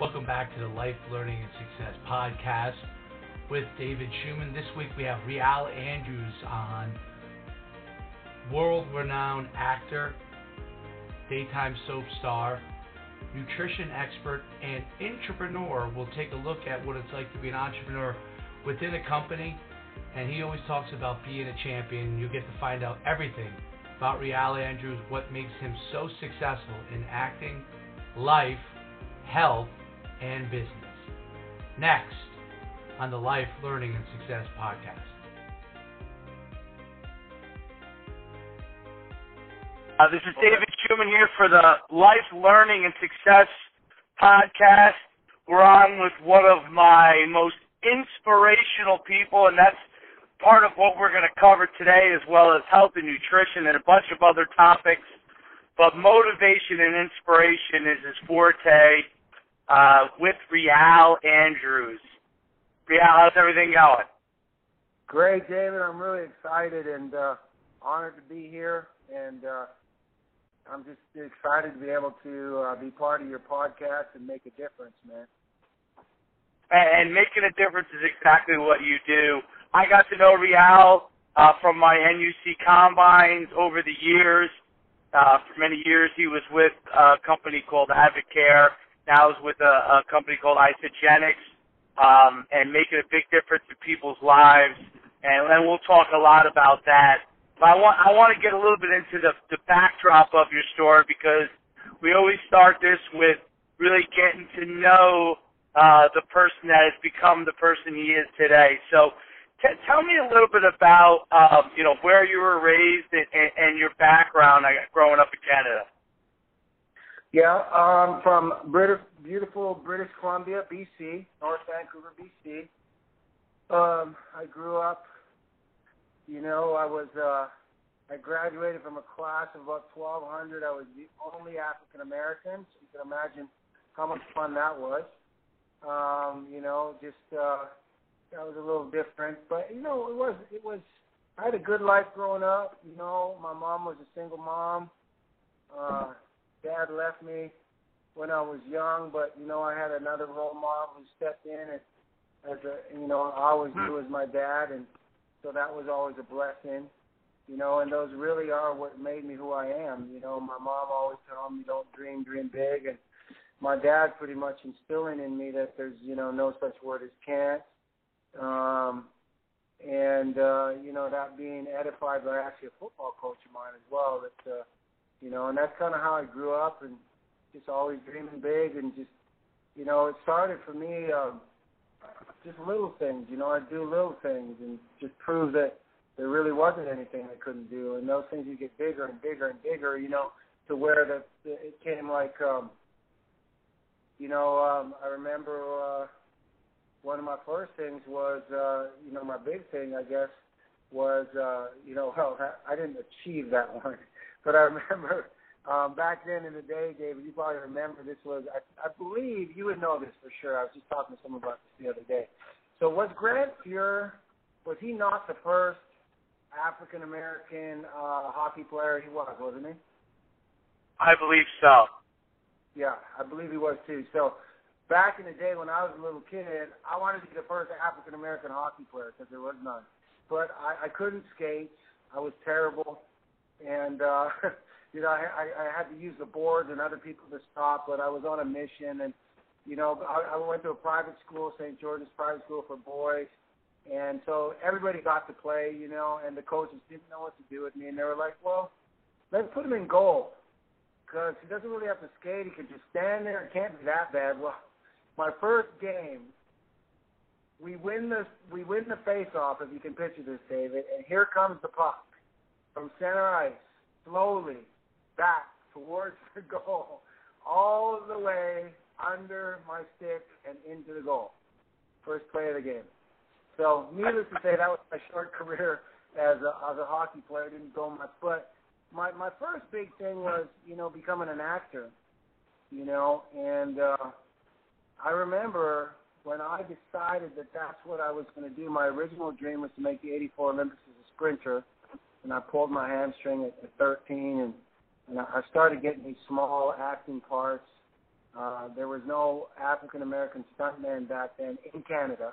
Welcome back to the Life, Learning, and Success Podcast with David Schumann. This week we have Real Andrews on, world-renowned actor, daytime soap star, nutrition expert, and intrapreneur. We'll take a look at what it's like to be an entrepreneur within a company, and he always talks about being a champion. You'll get to find out everything about Real Andrews, what makes him so successful in acting, life, health, and business. Next on the Life, Learning, and Success Podcast. This is David Schumann here for the Life, Learning, and Success Podcast. We're on with one of my most inspirational people, and that's part of what we're going to cover today, as well as health and nutrition and a bunch of other topics. But motivation and inspiration is his forte with Real Andrews. Real, how's everything going? Great, David. I'm really excited and honored to be here, and I'm just excited to be able to be part of your podcast and make a difference, man. And making a difference is exactly what you do. I got to know Real from my NUC combines over the years. For many years, he was with a company called Advocare. Now he's with a company called Isagenix, and making a big difference in people's lives. And we'll talk a lot about that. But I want to get a little bit into the backdrop of your story, because we always start this with really getting to know the person that has become the person he is today. So tell me a little bit about where you were raised and your background growing up in Canada. Yeah, I'm from beautiful British Columbia, BC, North Vancouver, BC. I grew up. I graduated from a class of about 1,200. I was the only African-American, so you can imagine how much fun that was. That was a little different. But, I had a good life growing up. My mom was a single mom. Dad left me when I was young, but, I had another role model who stepped in and I always knew as my dad, and so that was always a blessing, and those really are what made me who I am. My mom always told me, don't dream, dream big, and my dad pretty much instilling in me that there's, no such word as can't, that being edified by actually a football coach of mine as well, that, and that's kind of how I grew up, and just always dreaming big, and just, it started for me, just little things, I'd do little things and just prove that there really wasn't anything I couldn't do. And those things would get bigger and bigger and bigger, to where it came like, I remember one of my first things was, my big thing, I guess, was, I didn't achieve that one. But I remember back then in the day, David, you probably remember this was, I believe you would know this for sure. I was just talking to someone about this the other day. So was Grant Fuhr, was he not the first African-American hockey player? He was, wasn't he? I believe so. Yeah, I believe he was too. So back in the day when I was a little kid, I wanted to be the first African-American hockey player because there was none. But I couldn't skate. I was terrible. And, I had to use the boards and other people to stop, but I was on a mission. And, I went to a private school, St. George's private school for boys. And so everybody got to play, and the coaches didn't know what to do with me. And they were like, well, let's put him in goal because he doesn't really have to skate. He can just stand there. It can't be that bad. Well, my first game, we win the face-off, if you can picture this, David. And here comes the puck from center ice, slowly back towards the goal, all the way under my stick and into the goal. First play of the game. So needless to say, that was my short career as a hockey player. I didn't go much. But my first big thing was, becoming an actor, And I remember when I decided that that's what I was going to do, my original dream was to make the 84 Olympics as a sprinter. And I pulled my hamstring at 13, and I started getting these small acting parts. There was no African-American stuntman back then in Canada.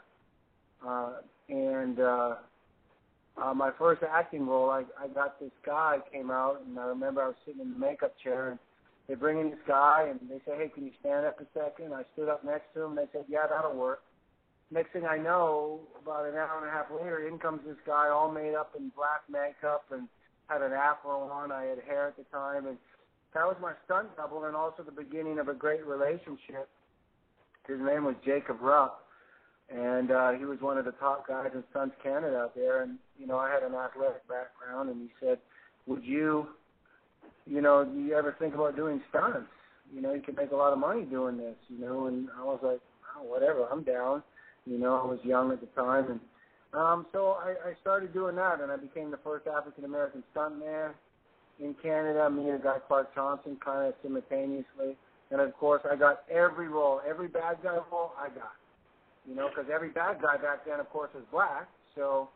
My first acting role, I got this guy came out, and I remember I was sitting in the makeup chair, and they bring in this guy, and they say, hey, can you stand up a second? I stood up next to him, and they said, yeah, that'll work. Next thing I know, about an hour and a half later, in comes this guy all made up in black makeup and had an afro on. I had hair at the time, and that was my stunt double and also the beginning of a great relationship. His name was Jacob Rupp, and he was one of the top guys in Stunts Canada out there. And, I had an athletic background, and he said, would you, do you ever think about doing stunts? You can make a lot of money doing this, And I was like, oh, whatever, I'm down. I was young at the time, and so I started doing that, and I became the first African-American stuntman in Canada. Me and a guy, Clark Thompson, kind of simultaneously, and of course, I got every role, every bad guy role I got, because every bad guy back then, of course, was black, so,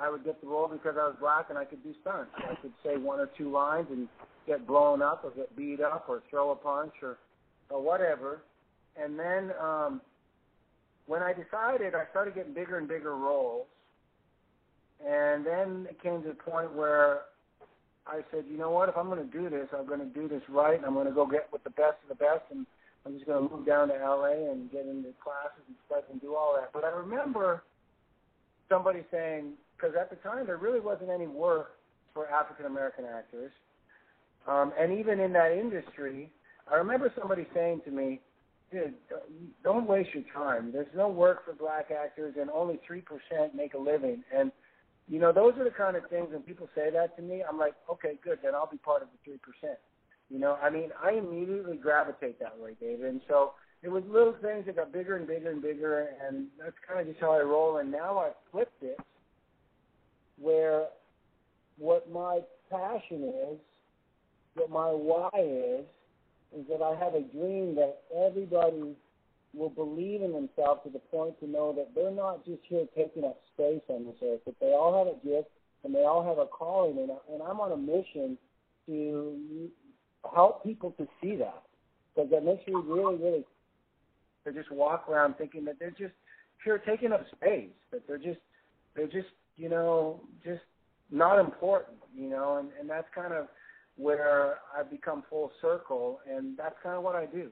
I would get the role because I was black and I could do stunts. I could say one or two lines and get blown up or get beat up or throw a punch or whatever, and then... when I decided, I started getting bigger and bigger roles, and then it came to the point where I said, you know what, if I'm going to do this, I'm going to do this right, and I'm going to go get with the best of the best, and I'm just going to move down to L.A. and get into classes and stuff and do all that. But I remember somebody saying, because at the time there really wasn't any work for African-American actors, and even in that industry, I remember somebody saying to me, dude, don't waste your time. There's no work for black actors, and only 3% make a living. And, those are the kind of things when people say that to me, I'm like, okay, good, then I'll be part of the 3%. I immediately gravitate that way, David. And so it was little things that got bigger and bigger and bigger, and that's kind of just how I roll. And now I've flipped it where what my passion is, what my why is that I have a dream that everybody will believe in themselves to the point to know that they're not just here taking up space on this earth, but they all have a gift and they all have a calling. And I'm on a mission to help people to see that, because that makes you really, really they just walk around thinking that they're just here taking up space, that they're just just not important, and that's kind of where I've become full circle, and that's kind of what I do,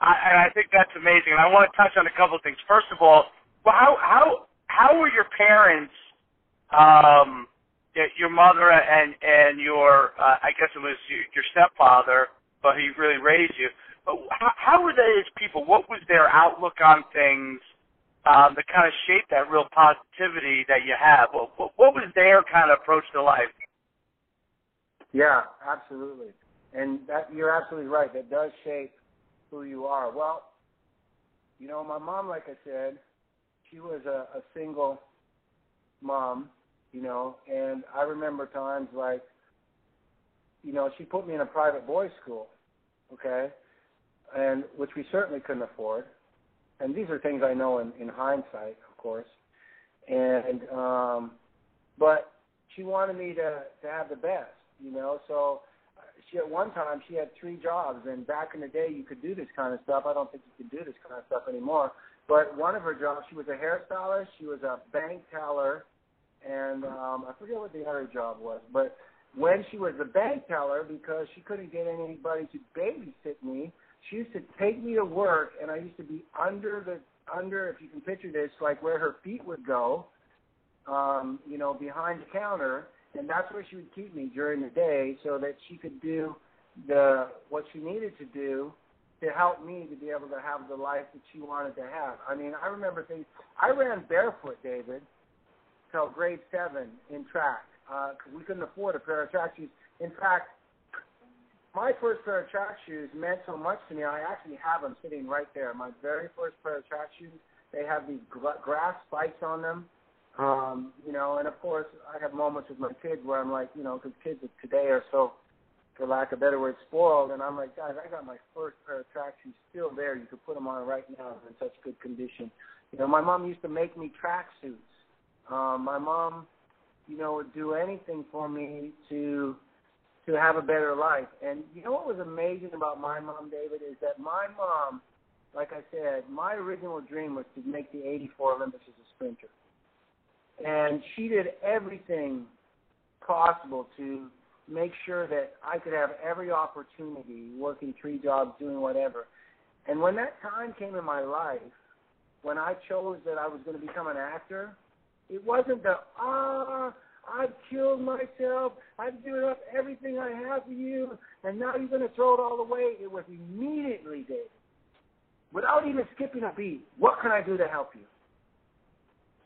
I think that's amazing, and I want to touch on a couple of things. First of all, how were your parents, your mother and your, I guess it was your stepfather, but he really raised you, but how were they as people? What was their outlook on things that kind of shaped that real positivity that you have? What was their kind of approach to life? Yeah, absolutely. And that, you're absolutely right. That does shape who you are. Well, my mom, like I said, she was a single mom, and I remember times like, she put me in a private boys' school, okay, and which we certainly couldn't afford. And these are things I know in hindsight, of course. And but she wanted me to have the best. So she at one time she had 3 jobs, and back in the day you could do this kind of stuff. I don't think you can do this kind of stuff anymore. But one of her jobs, she was a hairstylist, she was a bank teller, and I forget what the other job was. But when she was a bank teller, because she couldn't get anybody to babysit me, she used to take me to work, and I used to be under, if you can picture this, like where her feet would go, behind the counter. And that's where she would keep me during the day so that she could do what she needed to do to help me to be able to have the life that she wanted to have. I mean, I remember things. I ran barefoot, David, till grade 7 in track because we couldn't afford a pair of track shoes. In fact, my first pair of track shoes meant so much to me. I actually have them sitting right there. My very first pair of track shoes, they have these grass spikes on them. You know, and of course, I have moments with my kids where I'm like, you know, because kids of today are so, for lack of a better word, spoiled. And I'm like, guys, I got my first pair of track shoes still there. You could put them on right now. They're in such good condition. You know, my mom used to make me track suits. My mom, you know, would do anything for me to have a better life. And you know what was amazing about my mom, David, is that my mom, like I said, my original dream was to make the 84 Olympics as a sprinter. And she did everything possible to make sure that I could have every opportunity, working 3 jobs, doing whatever. And when that time came in my life, when I chose that I was going to become an actor, it wasn't the, I've killed myself, I've given up everything I have for you, and now you're going to throw it all away. It was immediately, David, without even skipping a beat, what can I do to help you?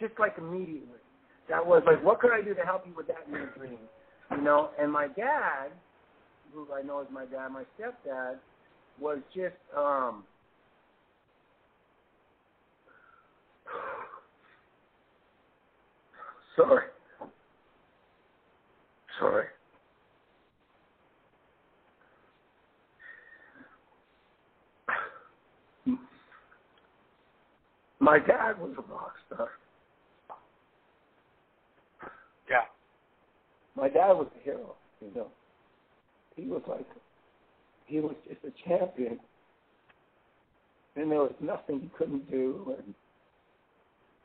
Just like immediately. That was like, what could I do to help you with that new dream? You know, and my dad, who I know is my dad, my stepdad, was just, Sorry. My dad was a rock star. Yeah. My dad was a hero, you know. He was just a champion. And there was nothing he couldn't do. And,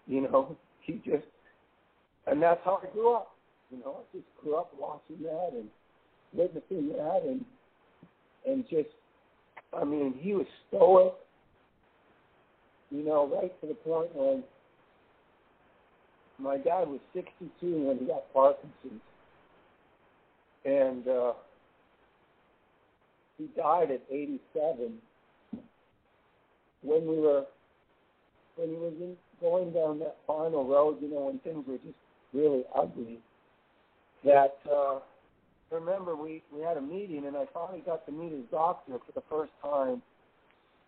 you know, he just, and that's how I grew up. You know, I just grew up watching that and witnessing that. And just, I mean, he was stoic, you know, right to the point when my dad was 62 when he got Parkinson's. And he died at 87 when he was going down that final road, you know, when things were just really ugly. That, remember, we had a meeting, and I finally got to meet his doctor for the first time.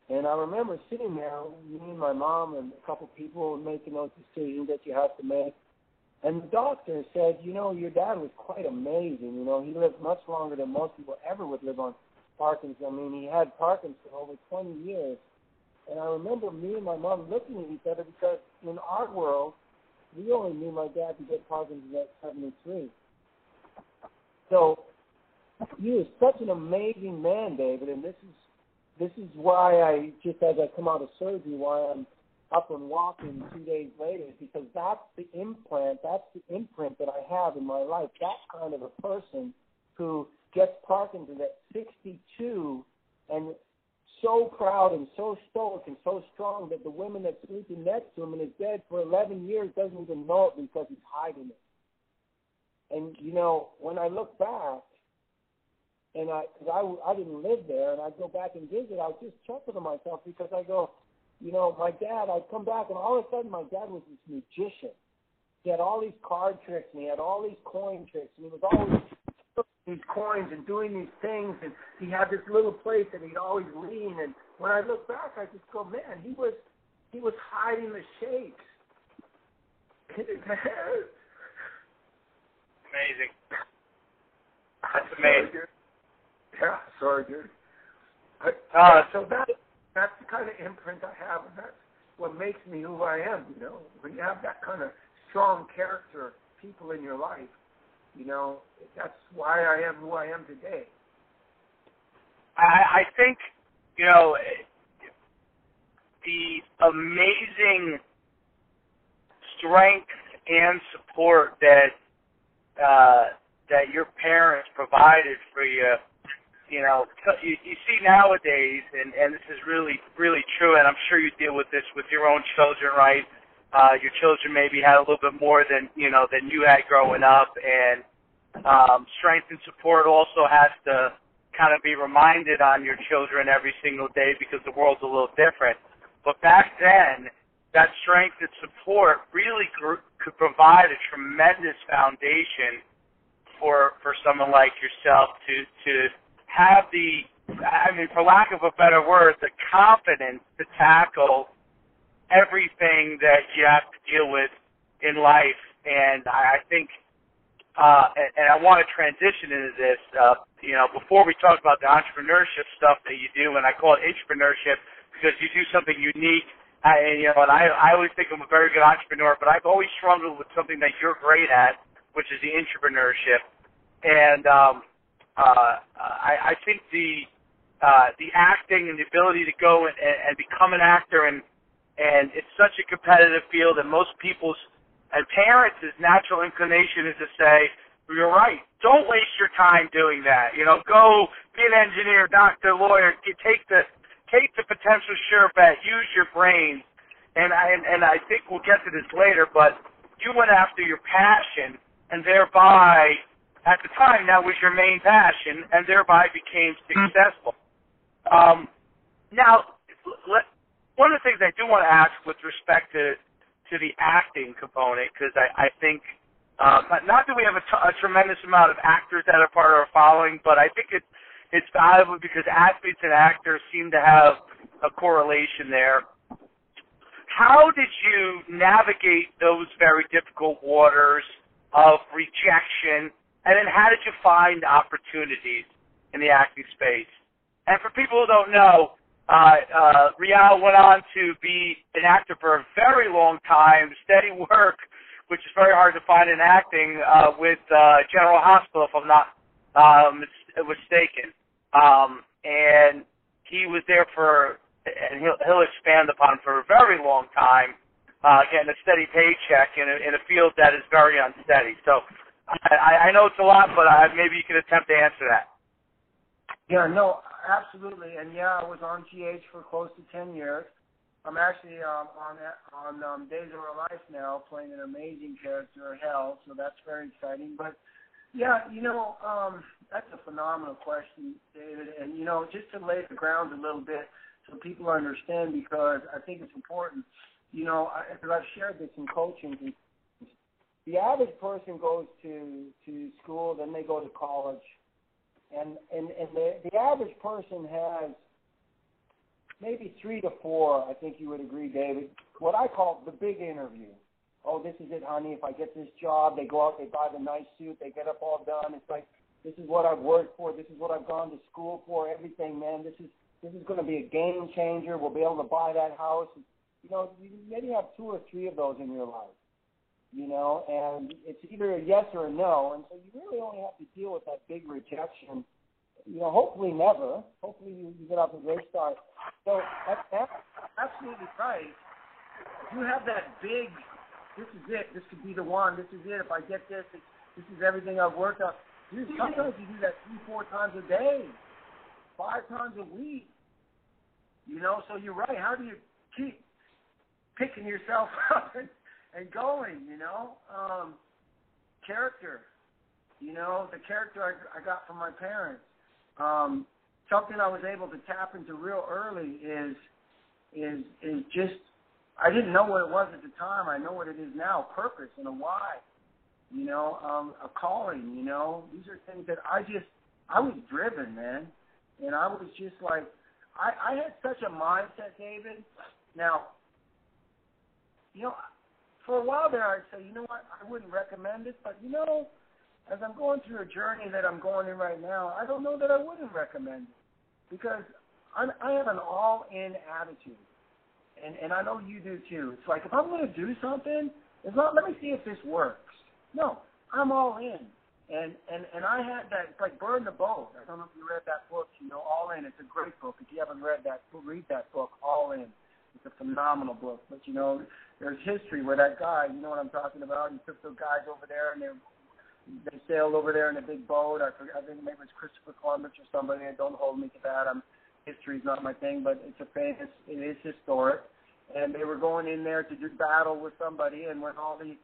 And I remember sitting there, me and my mom and a couple people making those decisions that you have to make. And the doctor said, you know, your dad was quite amazing. You know, he lived much longer than most people ever would live on Parkinson's. I mean, he had Parkinson's for over 20 years. And I remember me and my mom looking at each other because in our world, we only knew my dad could get Parkinson's at 73. So he was such an amazing man, David, and this is why I, just as I come out of surgery, why I'm up and walking 2 days later, is because that's the imprint that I have in my life. That kind of a person who gets Parkinson's at 62 and so proud and so stoic and so strong that the woman that's sleeping next to him and is dead for 11 years doesn't even know it because he's hiding it. And, you know, when I look back, and I didn't live there, and I'd go back and visit, I was just chuckling to myself because I go, you know, my dad, I'd come back, and all of a sudden my dad was this magician. He had all these card tricks, and he had all these coin tricks, and he was always these coins and doing these things, and he had this little place that he'd always lean, and when I look back, I just go, man, he was hiding the shakes. Amazing. That's amazing. Yeah, sorry, dude. So that's the kind of imprint I have, and that's what makes me who I am, you know. When you have that kind of strong character, people in your life, you know, that's why I am who I am today. I think, you know, the amazing strength and support that your parents provided for you. You know, you see nowadays, and this is really, really true, and I'm sure you deal with this with your own children, right? Your children maybe had a little bit more than you had growing up, and strength and support also has to kind of be reminded on your children every single day because the world's a little different. But back then, that strength and support really could provide a tremendous foundation for someone like yourself to have the, I mean, for lack of a better word, the confidence to tackle everything that you have to deal with in life. And I think, and I want to transition into this, you know, before we talk about the entrepreneurship stuff that you do, and I call it intrapreneurship because you do something unique. I always think I'm a very good entrepreneur, but I've always struggled with something that you're great at, which is the intrapreneurship. And I think the acting and the ability to go and become an actor, and it's such a competitive field, and most people's and parents' natural inclination is to say, you're right, don't waste your time doing that. You know, go be an engineer, doctor, lawyer, take the potential sure bet, use your brain. And I think we'll get to this later, but you went after your passion, and thereby, at the time, that was your main passion, and thereby became successful. Now, one of the things I do want to ask with respect to the acting component, because I think, not that we have a tremendous amount of actors that are part of our following, but I think it's valuable because athletes and actors seem to have a correlation there. How did you navigate those very difficult waters of rejection, and then how did you find opportunities in the acting space? And for people who don't know, Real went on to be an actor for a very long time, steady work, which is very hard to find in acting, with General Hospital, if I'm not mistaken. And he was there for, and he'll expand upon, for a very long time, getting a steady paycheck in a field that is very unsteady. So I know it's a lot, but maybe you can attempt to answer that. Yeah, no, absolutely, and yeah, I was on GH for close to 10 years. I'm actually on Days of Our Lives now, playing an amazing character, Hell, so that's very exciting. But yeah, you know, that's a phenomenal question, David, and you know, just to lay the ground a little bit so people understand, because I think it's important, you know, because I've shared this in coaching. The average person goes to school, then they go to college. And the average person has maybe 3 to 4, I think you would agree, David, what I call the big interview. Oh, this is it, honey. If I get this job, they go out, they buy the nice suit, they get up all done. It's like, this is what I've worked for. This is what I've gone to school for, everything, man. This is going to be a game changer. We'll be able to buy that house. You know, you maybe have 2 or 3 of those in your life, you know, and it's either a yes or a no, and so you really only have to deal with that big rejection, you know, hopefully never. Hopefully you get off a great start. So that's absolutely right. You have that big, this is it, this could be the one, this is it, if I get this, this is everything I've worked on. Dude, sometimes you do that 3, 4 times a day, 5 times a week, you know, so you're right. How do you keep picking yourself up and going, you know? Character, you know, the character I got from my parents. Something I was able to tap into real early is just, I didn't know what it was at the time. I know what it is now, purpose and a why, you know, a calling, you know. These are things that I was driven, man. And I was just like, I had such a mindset, David. Now, you know, for a while there, I'd say, you know what, I wouldn't recommend it, but, you know, as I'm going through a journey that I'm going in right now, I don't know that I wouldn't recommend it, because I have an all-in attitude, and I know you do too. It's like, if I'm going to do something, it's not, let me see if this works. No, I'm all in, and I had that, it's like burn the boat. I don't know if you read that book, you know, All In. It's a great book. If you haven't read that, read that book, All In. It's a phenomenal book, but, you know, there's history where that guy, you know what I'm talking about, he took those guys over there, and they sailed over there in a big boat. I think maybe it was Christopher Columbus or somebody. Don't hold me to that. History's not my thing, but it is historic. And they were going in there to do battle with somebody, and when all the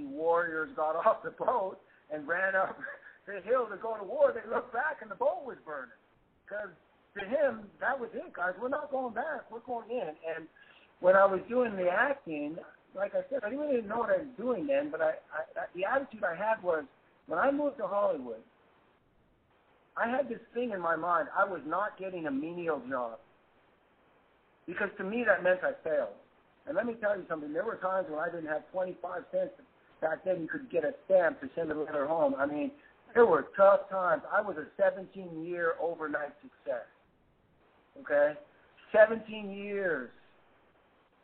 warriors got off the boat and ran up the hill to go to war, they looked back, and the boat was burning, because to him, that was it, guys. We're not going back. We're going in. And when I was doing the acting, like I said, I really didn't know what I was doing then, but the attitude I had was, when I moved to Hollywood, I had this thing in my mind. I was not getting a menial job because to me that meant I failed. And let me tell you something. There were times when I didn't have 25 cents. Back then you could get a stamp to send a letter home. I mean, there were tough times. I was a 17-year overnight success, okay? 17 years.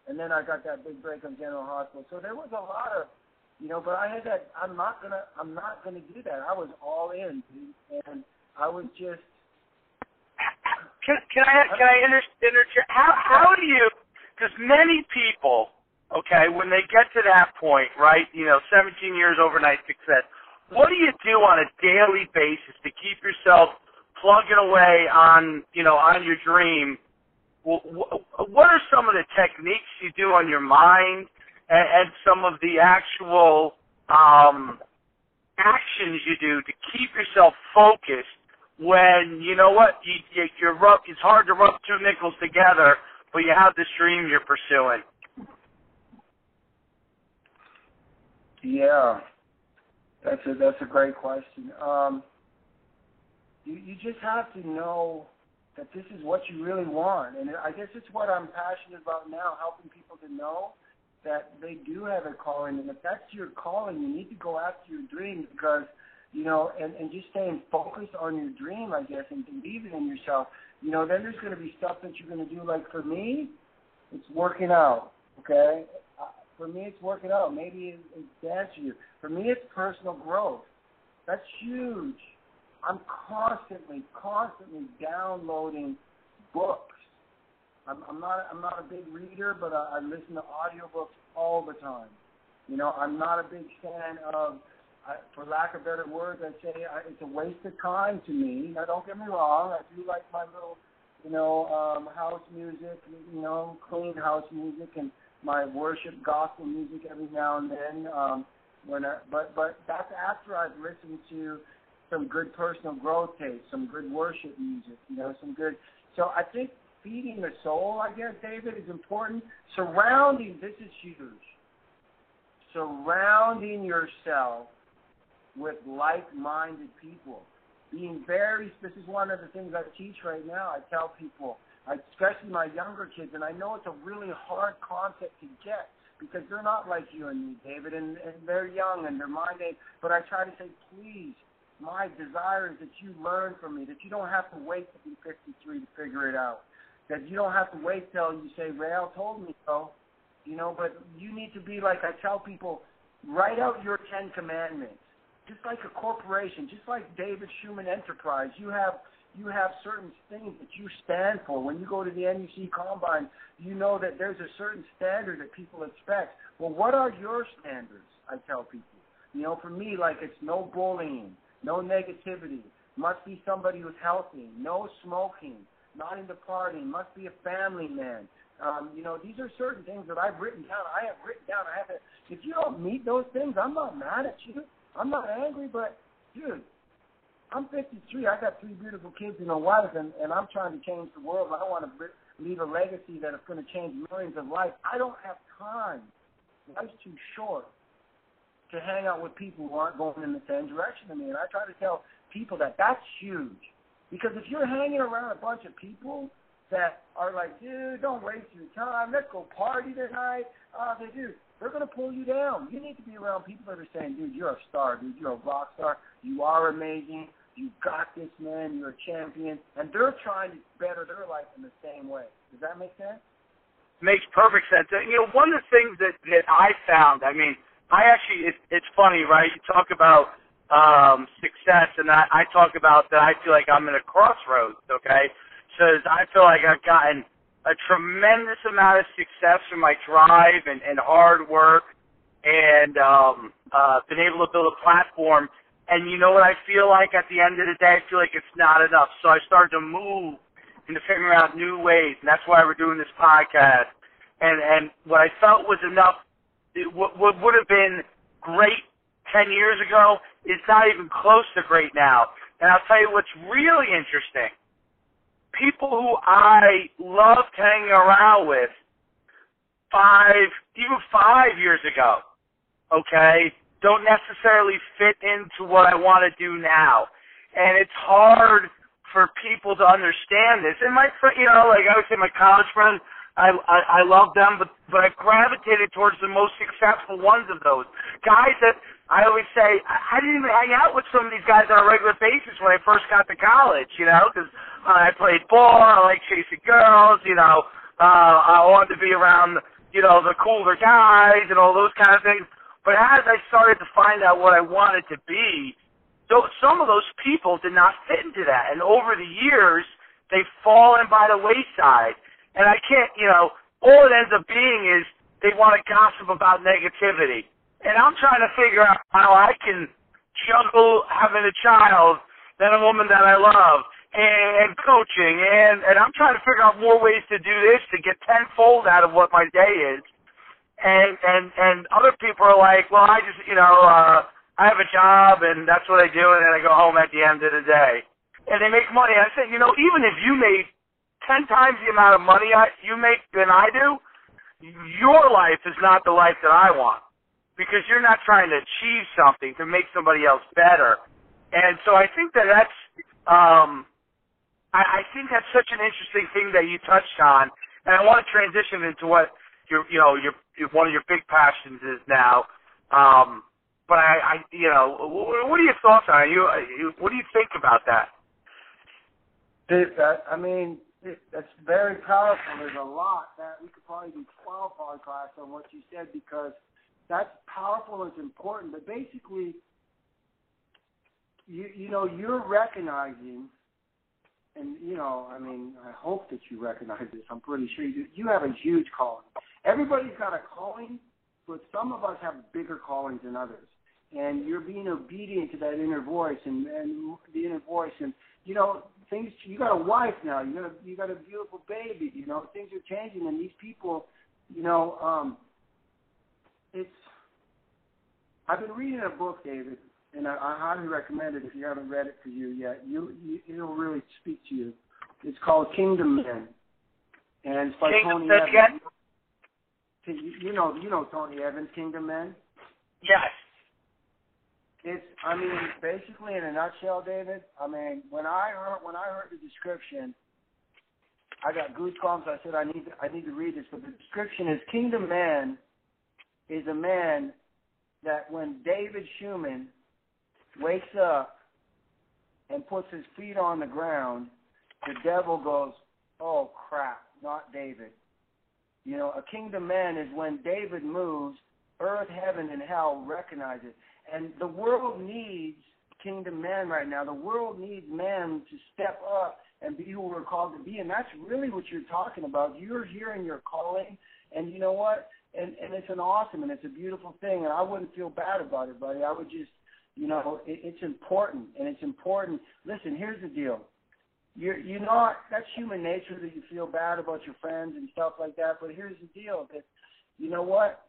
And then I got that big break on General Hospital. So there was a lot of, you know, but I had that, I'm not gonna do that. I was all in, and I was just. Can I interject? How do you? Because many people, okay, when they get to that point, right? You know, 17 years overnight success. What do you do on a daily basis to keep yourself plugging away on, you know, on your dream? What are some of the techniques you do on your mind and some of the actual actions you do to keep yourself focused when, you know what, it's hard to rub two nickels together, but you have this dream you're pursuing? Yeah. That's a great question. You just have to know that this is what you really want. And I guess it's what I'm passionate about now, helping people to know that they do have a calling. And if that's your calling, you need to go after your dream because, you know, and just staying focused on your dream, I guess, and believing in yourself. You know, then there's going to be stuff that you're going to do. Like for me, it's working out, okay? For me, it's working out. Maybe it's dancing. For me, it's personal growth. That's huge. I'm constantly downloading books. I'm not a big reader, but I listen to audiobooks all the time. You know, I'm not a big fan of, for lack of better words, I'd say it's a waste of time to me. Now, don't get me wrong. I do like my little, you know, house music, you know, clean house music, and my worship gospel music every now and then. But that's after I've listened to some good personal growth tapes, some good worship music, you know, some good. So I think feeding the soul, I guess, David, is important. This is huge. Surrounding yourself with like-minded people. This is one of the things I teach right now. I tell people, especially my younger kids, and I know it's a really hard concept to get because they're not like you and me, David, and they're young and they're my age, but I try to say, please, my desire is that you learn from me, that you don't have to wait to be 53 to figure it out, that you don't have to wait till you say, Rael told me so, you know, but you need to be like I tell people, write out your 10 commandments, just like a corporation, just like David Schumann Enterprise. You have certain things that you stand for. When you go to the NUC Combine, you know that there's a certain standard that people expect. Well, what are your standards, I tell people? You know, for me, like it's no bullying, no negativity, must be somebody who's healthy, no smoking, not into partying, must be a family man. You know, these are certain things that I've written down. If you don't meet those things, I'm not mad at you. I'm not angry, but, dude, I'm 53. I got three beautiful kids and a wife, and I'm trying to change the world. I want to leave a legacy that is going to change millions of lives. I don't have time. Life's too short to hang out with people who aren't going in the same direction as me. And I try to tell people that that's huge. Because if you're hanging around a bunch of people that are like, dude, don't waste your time. Let's go party tonight. They're going to pull you down. You need to be around people that are saying, dude, you're a star, dude. You're a rock star. You are amazing. You got this, man. You're a champion. And they're trying to better their life in the same way. Does that make sense? Makes perfect sense. You know, one of the things that I found, I mean, it's funny, right? You talk about success, and I talk about that I feel like I'm in a crossroads, okay? So I feel like I've gotten a tremendous amount of success from my drive and hard work and been able to build a platform. And you know what I feel like at the end of the day? I feel like it's not enough. So I started to move into figuring out new ways, and that's why we're doing this podcast. And what I felt was enough, what would have been great 10 years ago is not even close to great now. And I'll tell you what's really interesting. People who I loved hanging around with 5 years ago, okay, don't necessarily fit into what I want to do now. And it's hard for people to understand this. And my, I would say my college friends, I love them, but I've gravitated towards the most successful ones of those. Guys that I always say, I didn't even hang out with some of these guys on a regular basis when I first got to college, because I played ball, I like chasing girls, I wanted to be around, the cooler guys and all those kind of things. But as I started to find out what I wanted to be, some of those people did not fit into that. And over the years, they've fallen by the wayside. And I can't, all it ends up being is they want to gossip about negativity. And I'm trying to figure out how I can juggle having a child, then a woman that I love, and coaching. And I'm trying to figure out more ways to do this to get tenfold out of what my day is. And other people are like, well, I just, I have a job, and that's what I do, and then I go home at the end of the day. And they make money. I said, even if you made 10 times the amount of money you make than I do, your life is not the life that I want, because you're not trying to achieve something to make somebody else better. And so I think that that's, I think that's such an interesting thing that you touched on, and I want to transition into what one of your big passions is now. But what are your thoughts on it? What do you think about that? Dude, that's very powerful. There's a lot that we could probably do 12 podcasts on what you said, because that's powerful and it's important. But basically, you're recognizing, and, I hope that you recognize this. I'm pretty sure you do. You have a huge calling. Everybody's got a calling, but some of us have bigger callings than others. And you're being obedient to that inner voice and the inner voice and, things. You got a wife now. You got a beautiful baby. Things are changing, and these people, it's. I've been reading a book, David, and I highly recommend it if you haven't read it for you yet. It'll really speak to you. It's called Kingdom Men, and it's by Tony Evans. You know Tony Evans, Kingdom Men. Yes. It's, basically in a nutshell, David, when I heard the description, I got goosebumps. I said, I need to read this. But the description is, Kingdom Man is a man that when David Schumann wakes up and puts his feet on the ground, the devil goes, oh, crap, not David. A Kingdom Man is when David moves, earth, heaven, and hell recognize it. And the world needs Kingdom Man right now. The world needs man to step up and be who we're called to be. And that's really what you're talking about. You're hearing your calling, and you know what? And it's an awesome and it's a beautiful thing. And I wouldn't feel bad about it, buddy. I would just, it's important. And it's important. Listen, here's the deal. You're not, that's human nature that you feel bad about your friends and stuff like that. But here's the deal. That, you know what?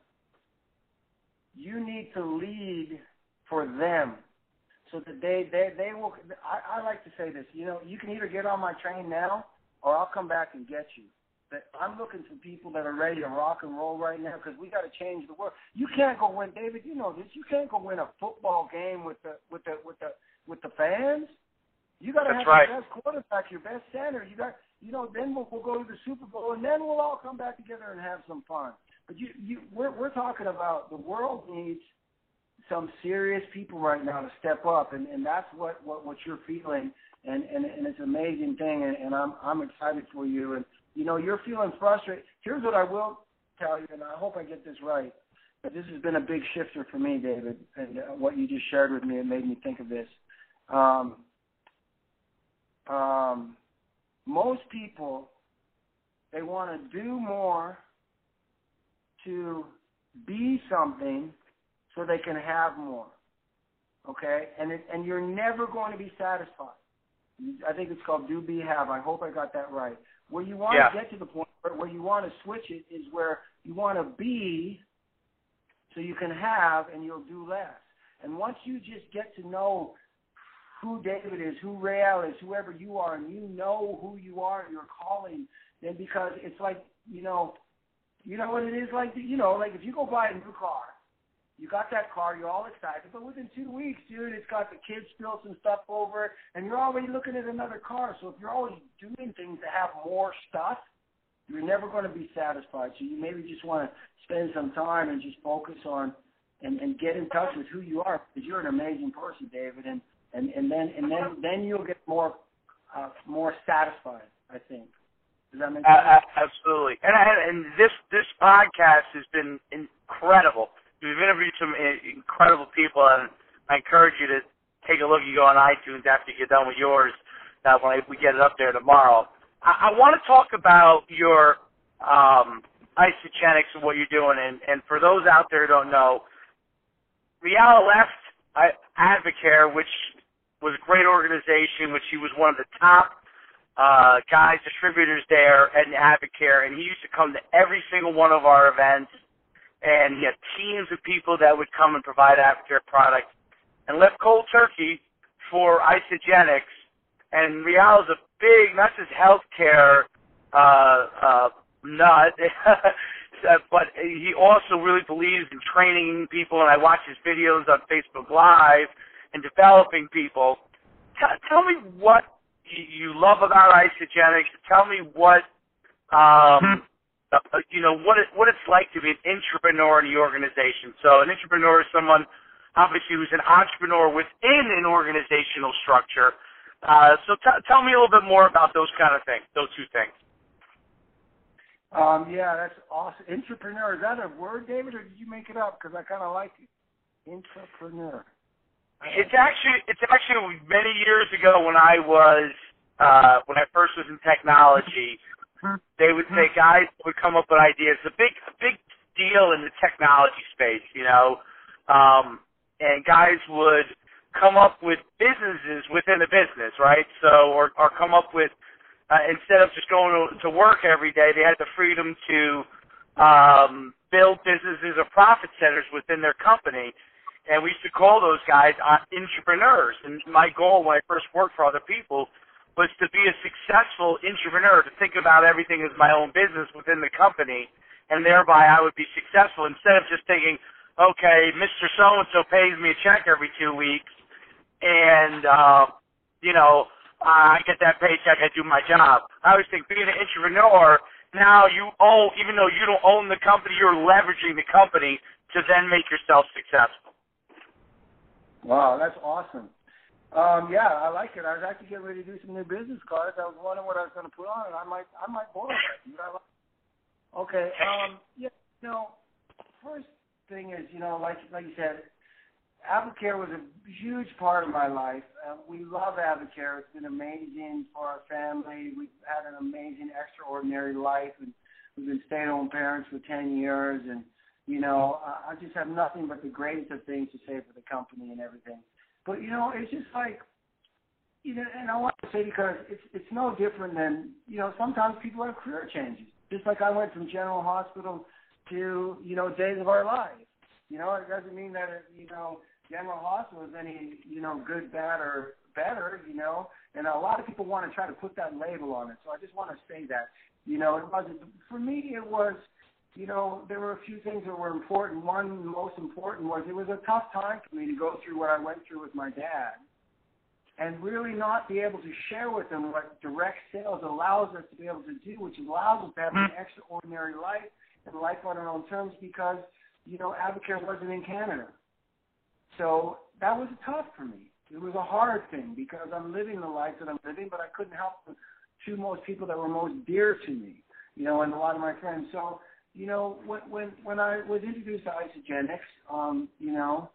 You need to lead for them so that they will. I like to say this, you can either get on my train now or I'll come back and get you. But I'm looking for people that are ready to rock and roll right now, because we got to change the world. You can't go win, David, you know this. You can't go win a football game with the fans. You got to have your best quarterback, your best center. You got, then we'll go to the Super Bowl, and then we'll all come back together and have some fun. But we're talking about, the world needs some serious people right now to step up, and that's what you're feeling, and it's an amazing thing, and I'm excited for you. And, you're feeling frustrated. Here's what I will tell you, and I hope I get this right. But this has been a big shifter for me, David, and what you just shared with me, it made me think of this. Most people, they want to do more to be something so they can have more, okay? And you're never going to be satisfied. I think it's called do, be, have. I hope I got that right. Where you want to get to the point where you want to switch it is where you want to be so you can have, and you'll do less. And once you just get to know who David is, who Real is, whoever you are, and you know who you are and your calling, then because it's like, you know what it is like? Like if you go buy a new car, You got that car, you're all excited, but within 2 weeks, dude, it's got the kids spill some stuff over, and you're already looking at another car. So if you're always doing things to have more stuff, you're never going to be satisfied. So you maybe just want to spend some time and just focus on and get in touch with who you are, because you're an amazing person, David, and then you'll get more satisfied, I think. Does that make sense? Absolutely. And this podcast has been incredible. We've interviewed some incredible people, and I encourage you to take a look. You go on iTunes after you get done with yours. When we get it up there tomorrow, I want to talk about your Isagenix and what you're doing. And for those out there who don't know, Real left Advocare, which was a great organization, which he was one of the top guys, distributors there at Advocare, and he used to come to every single one of our events. And he had teams of people that would come and provide Advocare products, and left cold turkey for Isagenix. And Real is a big, not just healthcare nut, but he also really believes in training people. And I watch his videos on Facebook Live and developing people. Tell me what you love about Isagenix. Tell me what. You know, what it's like to be an intrapreneur in the organization. So an intrapreneur is someone, obviously, who's an entrepreneur within an organizational structure. So tell me a little bit more about those kind of things, those two things. Yeah, that's awesome. Intrapreneur, is that a word, David, or did you make it up? Because I kind of like it. Intrapreneur. It's actually many years ago when I was when I first was in technology. They would say guys would come up with ideas. It's a big deal in the technology space, you know. And guys would come up with businesses within a business, right? So, or come up with instead of just going to work every day, they had the freedom to build businesses or profit centers within their company. And we used to call those guys entrepreneurs. And my goal when I first worked for other people was to be a successful entrepreneur, to think about everything as my own business within the company, and thereby I would be successful instead of just thinking, okay, Mr. So-and-so pays me a check every 2 weeks, and, you know, I get that paycheck, I do my job. I always think being an entrepreneur, now you own, even though you don't own the company, you're leveraging the company to then make yourself successful. Wow, that's awesome. Yeah, I like it. I was actually getting ready to do some new business cards. I was wondering what I was going to put on, and I might borrow it. Okay. Yeah. You know, first thing is, you know, like you said, Advocare was a huge part of my life. We love Advocare. It's been amazing for our family. We've had an amazing, extraordinary life, and we've been stay-at-home parents for 10 years. And you know, I just have nothing but the greatest of things to say for the company and everything. But, you know, it's just like, you know, and I want to say because it's no different than, you know, sometimes people have career changes. Just like I went from General Hospital to, you know, Days of Our Lives. You know, it doesn't mean that, you know, General Hospital is any, you know, good, bad, or better, you know. And a lot of people want to try to put that label on it. So I just want to say that, you know, it wasn't, for me it was, you know, there were a few things that were important. One most important was it was a tough time for me to go through what I went through with my dad and really not be able to share with him what direct sales allows us to be able to do, which allows us to have an extraordinary life and life on our own terms because, you know, Advocare wasn't in Canada. So that was tough for me. It was a hard thing because I'm living the life that I'm living, but I couldn't help the two most people that were most dear to me, you know, and a lot of my friends. So, you know, when I was introduced to Isagenix, you know,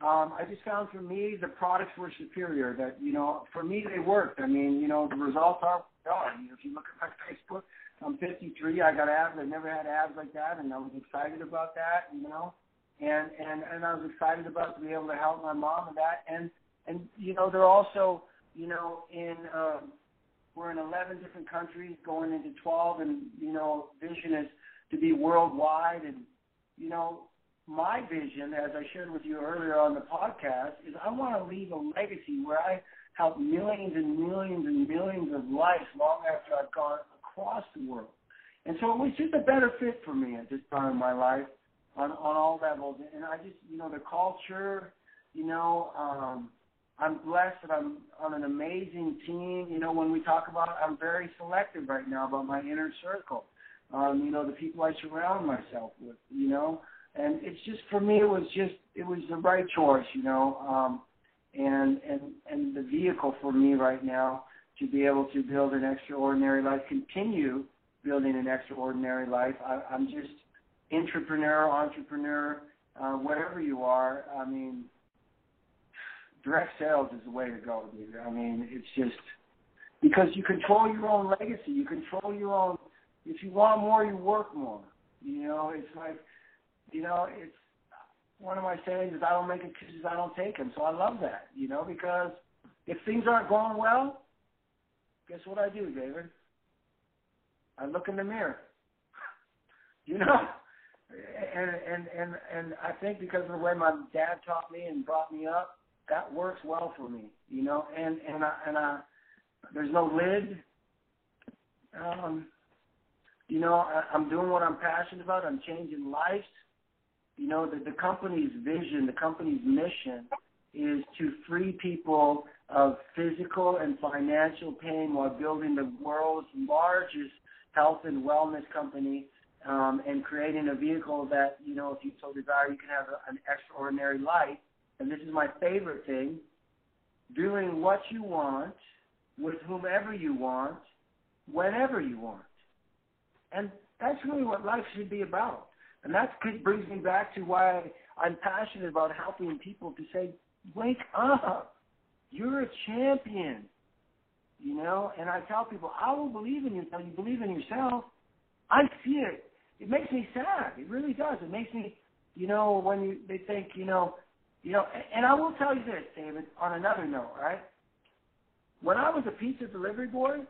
I just found for me the products were superior. That, you know, for me they worked. I mean, you know, the results are done. You know, if you look at my Facebook, I'm 53. I got abs. I've never had abs like that, and I was excited about that. You know, and I was excited about to be able to help my mom with that. And you know, they're also, you know, in. We're in 11 different countries, going into 12, and you know, vision is to be worldwide. And, you know, my vision, as I shared with you earlier on the podcast, is I want to leave a legacy where I help millions and millions and millions of lives long after I've gone across the world. And so it was just a better fit for me at this time in my life. on all levels. And I just, the culture, I'm blessed that I'm on an amazing team. When we talk about it, I'm very selective right now about my inner circle, the people I surround myself with, And it's just, for me, it was the right choice, and the vehicle for me right now to be able to build an extraordinary life, continue building an extraordinary life. I'm just entrepreneur, whatever you are. I mean, direct sales is the way to go, dude. I mean, it's just because you control your own legacy. You control your own. If you want more, you work more. It's like, it's one of my sayings is I don't make excuses, I don't take them. So I love that, because if things aren't going well, guess what I do, David? I look in the mirror, and I think because of the way my dad taught me and brought me up, that works well for me, and there's no lid. I'm doing what I'm passionate about. I'm changing lives. The company's vision, the company's mission is to free people of physical and financial pain while building the world's largest health and wellness company, and creating a vehicle that, if you so desire, you can have an extraordinary life. And this is my favorite thing, doing what you want with whomever you want, whenever you want. And that's really what life should be about. And that brings me back to why I'm passionate about helping people to say, wake up. You're a champion, And I tell people, I will believe in you until you believe in yourself. I see it. It makes me sad. It really does. It makes me, when they think, and I will tell you this, David, on another note, right? When I was a pizza delivery boy,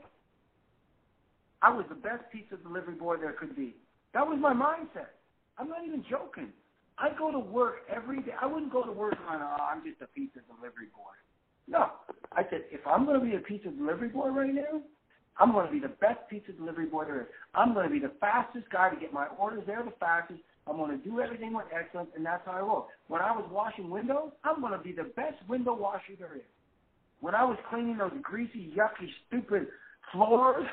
I was the best pizza delivery boy there could be. That was my mindset. I'm not even joking. I go to work every day. I wouldn't go to work on, I'm just a pizza delivery boy. No. I said, if I'm going to be a pizza delivery boy right now, I'm going to be the best pizza delivery boy there is. I'm going to be the fastest guy to get my orders there the fastest. I'm going to do everything with excellence, and that's how I roll. When I was washing windows, I'm going to be the best window washer there is. When I was cleaning those greasy, yucky, stupid floors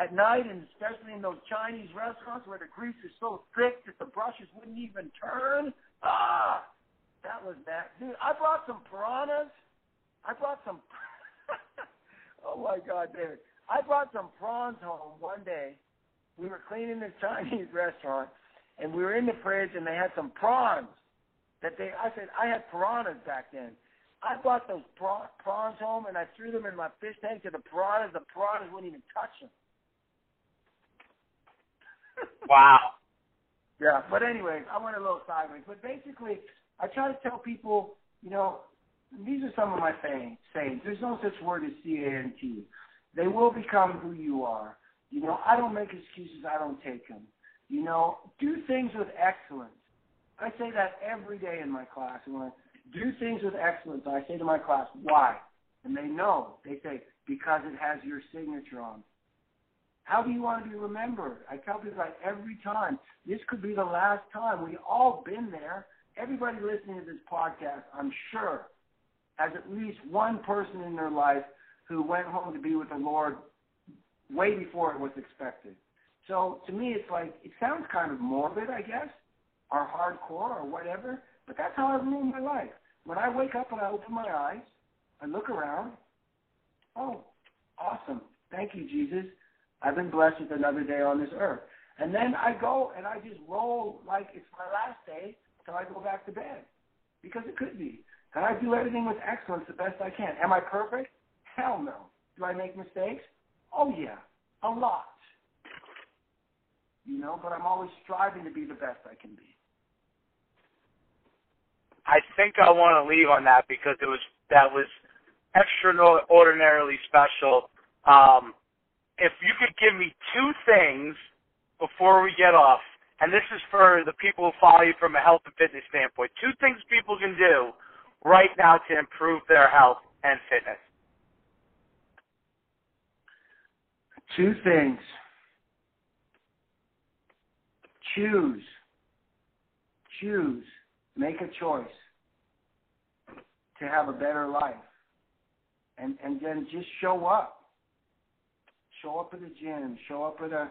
at night, and especially in those Chinese restaurants where the grease is so thick that the brushes wouldn't even turn. Ah, that was that. Dude, I brought some piranhas. Oh, my God, David. I brought some prawns home one day. We were cleaning this Chinese restaurant, and we were in the fridge, and they had some prawns. I said, I had piranhas back then. I brought those prawns home, and I threw them in my fish tank to the piranhas. The piranhas wouldn't even touch them. Wow. Yeah, but anyways, I went a little sideways. But basically, I try to tell people, these are some of my sayings. There's no such word as C-A-N-T. They will become who you are. I don't make excuses. I don't take them. Do things with excellence. I say that every day in my class. When I do things with excellence, I say to my class, why? And they know. They say, because it has your signature on it. How do you want to be remembered? I tell people that every time. This could be the last time. We've all been there. Everybody listening to this podcast, I'm sure, has at least one person in their life who went home to be with the Lord way before it was expected. So to me, it's like, it sounds kind of morbid, I guess, or hardcore or whatever, but that's how I ruin my life. When I wake up and I open my eyes, I look around, oh, awesome, thank you, Jesus. I've been blessed with another day on this earth. And then I go and I just roll like it's my last day until I go back to bed, because it could be. And I do everything with excellence the best I can. Am I perfect? Hell no. Do I make mistakes? Oh, yeah, a lot. But I'm always striving to be the best I can be. I think I want to leave on that because that was extraordinarily special. If you could give me two things before we get off, and this is for the people who follow you from a health and fitness standpoint, two things people can do right now to improve their health and fitness. Two things. choose, make a choice to have a better life. And then just show up. Show up at a gym. Show up at a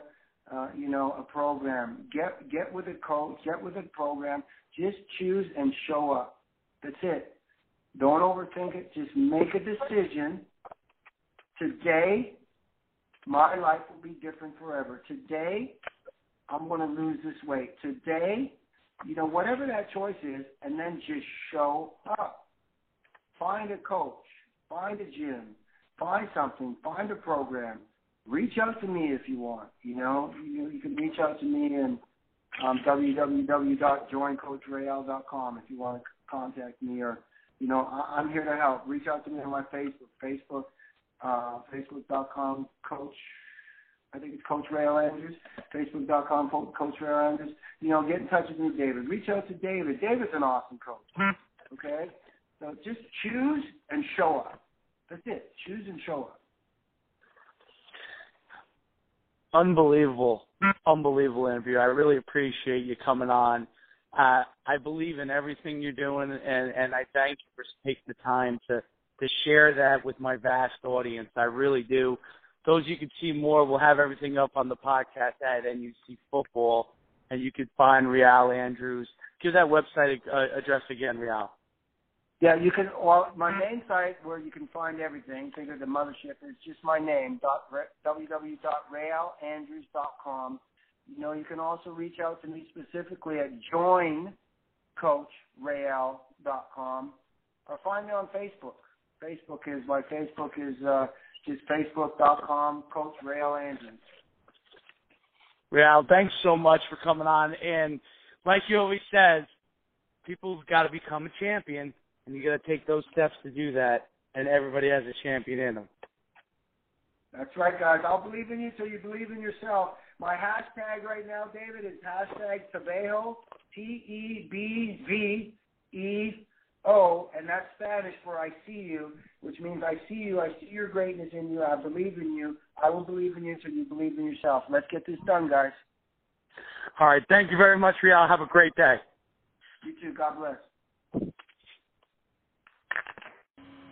program. Get with a coach. Get with a program. Just choose and show up. That's it. Don't overthink it. Just make a decision. Today, my life will be different forever. Today, I'm going to lose this weight. Today, whatever that choice is, and then just show up. Find a coach. Find a gym. Find something. Find a program. Reach out to me if you want. You can reach out to me in www.joincoachreal.com if you want to contact me, or I'm here to help. Reach out to me on my Facebook, facebook.com coach. I think it's Coach Real Andrews. Facebook.com Coach Real Andrews. Get in touch with me, David. Reach out to David. David's an awesome coach. Okay, so just choose and show up. That's it. Choose and show up. Unbelievable. Unbelievable interview. I really appreciate you coming on. I believe in everything you're doing, and I thank you for taking the time to share that with my vast audience. I really do. Those you can see more, we'll have everything up on the podcast at NUC Football, and you can find Real Andrews. Give that website address again, Real. Yeah, you can. Well, my main site where you can find everything, think of the mothership, is just my name, www.realandrews.com. You can also reach out to me specifically at joincoachreal.com, or find me on Facebook. My Facebook is just facebook.com, Coach Real Andrews. Real, thanks so much for coming on. And like you always says, people's got to become a champion. And you got to take those steps to do that, and everybody has a champion in them. That's right, guys. I'll believe in you till you believe in yourself. My hashtag right now, David, is #Tebejo, TEBVEO, and that's Spanish for I see you, which means I see you, I see your greatness in you, I believe in you. I will believe in you till you believe in yourself. Let's get this done, guys. All right. Thank you very much, Real. Have a great day. You too. God bless.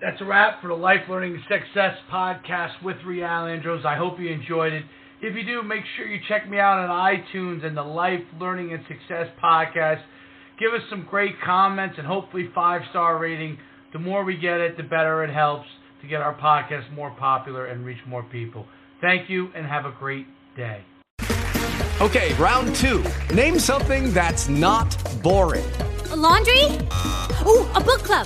That's a wrap for the Life, Learning, and Success podcast with Real Andrews. I hope you enjoyed it. If you do, make sure you check me out on iTunes and the Life, Learning, and Success podcast. Give us some great comments and hopefully 5-star rating. The more we get it, the better it helps to get our podcast more popular and reach more people. Thank you and have a great day. Okay, round 2. Name something that's not boring. A laundry? Ooh, a book club.